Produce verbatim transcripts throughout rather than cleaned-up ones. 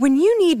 When you need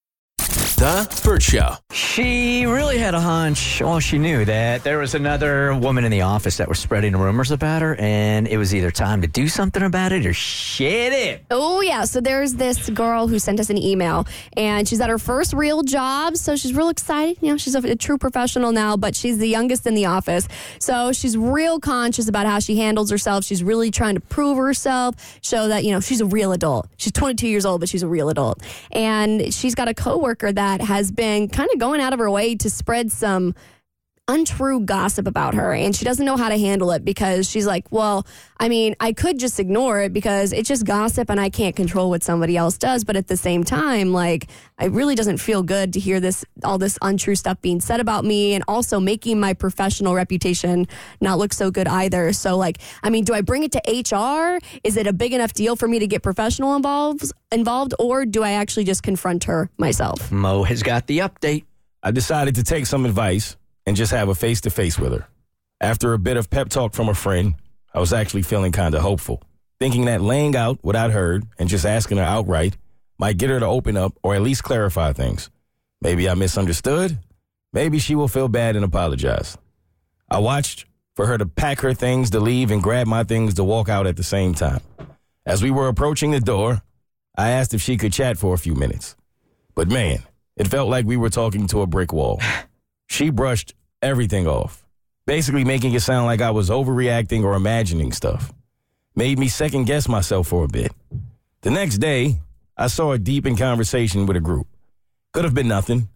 The Bird Show. She really had a hunch. Well, she knew that there was another woman in the office that was spreading rumors about her, and it was either time to do something about it or shit it. Oh, yeah. So there's this girl who sent us an email, and she's at her first real job, so she's real excited. You know, she's a, a true professional now, but she's the youngest in the office. So she's real conscious about how she handles herself. She's really trying to prove herself, show that, you know, she's a real adult. She's twenty-two years old, but she's a real adult. And she's got a coworker that has been kind of going out of her way to spread some untrue gossip about her, and she doesn't know how to handle it because she's like, well, I mean, I could just ignore it because it's just gossip and I can't control what somebody else does, but at the same time, like, it really doesn't feel good to hear this, all this untrue stuff being said about me, and also making my professional reputation not look so good either. So, like, I mean, do I bring it to H R? Is it a big enough deal for me to get professional involved, involved, or do I actually just confront her myself? Mo has got the update. I decided to take some advice and just have a face-to-face with her. After a bit of pep talk from a friend, I was actually feeling kind of hopeful, thinking that laying out what I'd heard and just asking her outright might get her to open up or at least clarify things. Maybe I misunderstood. Maybe she will feel bad and apologize. I watched for her to pack her things to leave and grab my things to walk out at the same time. As we were approaching the door, I asked if she could chat for a few minutes. But man, it felt like we were talking to a brick wall. She brushed everything off, basically making it sound like I was overreacting or imagining stuff. Made me second-guess myself for a bit. The next day, I saw her deep in conversation with a group. Could have been nothing,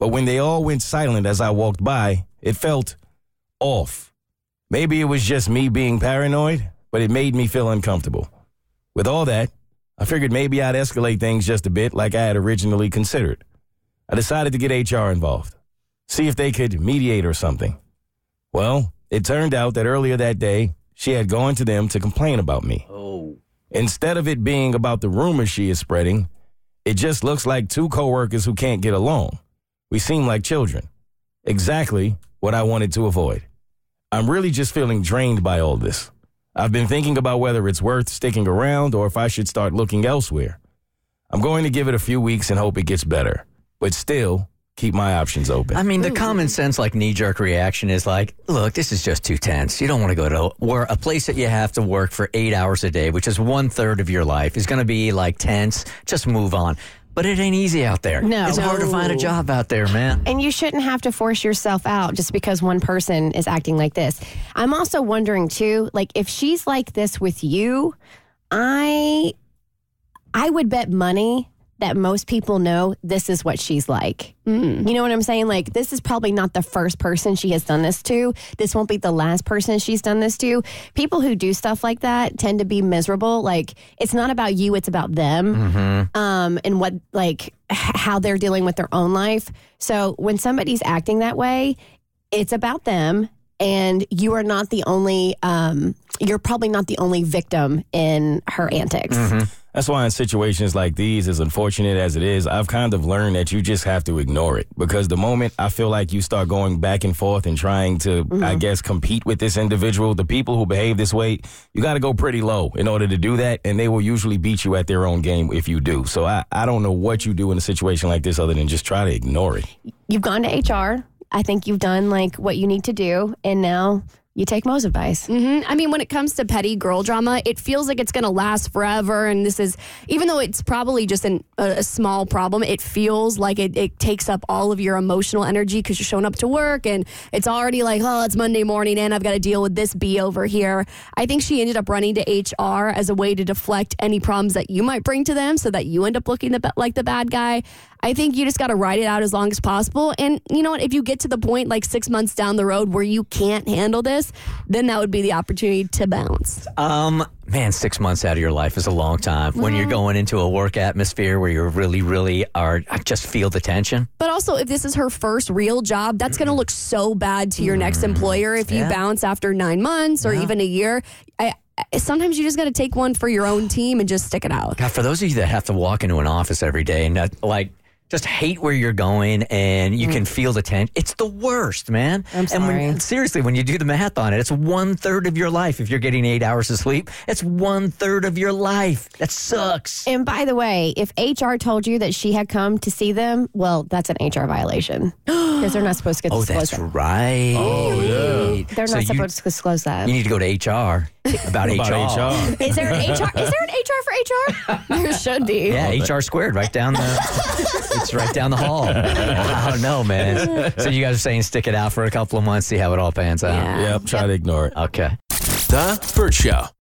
but when they all went silent as I walked by, it felt off. Maybe it was just me being paranoid, but it made me feel uncomfortable. With all that, I figured maybe I'd escalate things just a bit like I had originally considered. I decided to get H R involved. See if they could mediate or something. Well, it turned out that earlier that day, she had gone to them to complain about me. Oh. Instead of it being about the rumors she is spreading, it just looks like two coworkers who can't get along. We seem like children. Exactly what I wanted to avoid. I'm really just feeling drained by all this. I've been thinking about whether it's worth sticking around or if I should start looking elsewhere. I'm going to give it a few weeks and hope it gets better. But still, keep my options open. I mean, the Ooh. common sense, like, knee-jerk reaction is like, look, this is just too tense. You don't want to go to where a place that you have to work for eight hours a day, which is one-third of your life, is going to be, like, tense. Just move on. But it ain't easy out there. No. It's no. hard to find a job out there, man. And you shouldn't have to force yourself out just because one person is acting like this. I'm also wondering, too, like, if she's like this with you, I, I would bet money that most people know this is what she's like. Mm. You know what I'm saying? Like, this is probably not the first person she has done this to. This won't be the last person she's done this to. People who do stuff like that tend to be miserable. Like, it's not about you, it's about them. Mm-hmm. Um, and what, like, how they're dealing with their own life. So when somebody's acting that way, it's about them. And you are not the only, um, you're probably not the only victim in her antics. Mm-hmm. That's why in situations like these, as unfortunate as it is, I've kind of learned that you just have to ignore it. Because the moment I feel like you start going back and forth and trying to, mm-hmm. I guess, compete with this individual, the people who behave this way, you got to go pretty low in order to do that. And they will usually beat you at their own game if you do. So I, I don't know what you do in a situation like this other than just try to ignore it. You've gone to H R. I think you've done, like, what you need to do. And now you take Mo's advice. Mm-hmm. I mean, when it comes to petty girl drama, it feels like it's going to last forever. And this is, even though it's probably just an, a, a small problem, it feels like it, it takes up all of your emotional energy because you're showing up to work and it's already like, oh, it's Monday morning and I've got to deal with this bee over here. I think she ended up running to H R as a way to deflect any problems that you might bring to them so that you end up looking the, like the bad guy. I think you just got to ride it out as long as possible. And you know what? If you get to the point like six months down the road where you can't handle this, then that would be the opportunity to bounce. Um, man, six months out of your life is a long time when well, you're going into a work atmosphere where you're really, really are. I just feel the tension. But also, if this is her first real job, that's mm. going to look so bad to your mm. next employer if yeah. you bounce after nine months or yeah. even a year. I, Sometimes you just got to take one for your own team and just stick it out. God, for those of you that have to walk into an office every day and not, like just hate where you're going and you mm. can feel the tension. It's the worst, man. I'm sorry. And when, seriously, when you do the math on it, it's one third of your life. If you're getting eight hours of sleep, it's one third of your life. That sucks. And by the way, if H R told you that she had come to see them, well, that's an H R violation. Because they're not supposed to get oh, disclosed. Oh, that's right. Oh, yeah. They're not so supposed you, to disclose that. You need to go to H R. About, about H R. H R. Is there an H R? Is there an H R for H R? There should be. Yeah, H R squared right down the it's right down the hall. I don't know, man. So you guys are saying stick it out for a couple of months, see how it all pans out. Yeah. Yep, try yep. to ignore it. Okay. The Bird Show.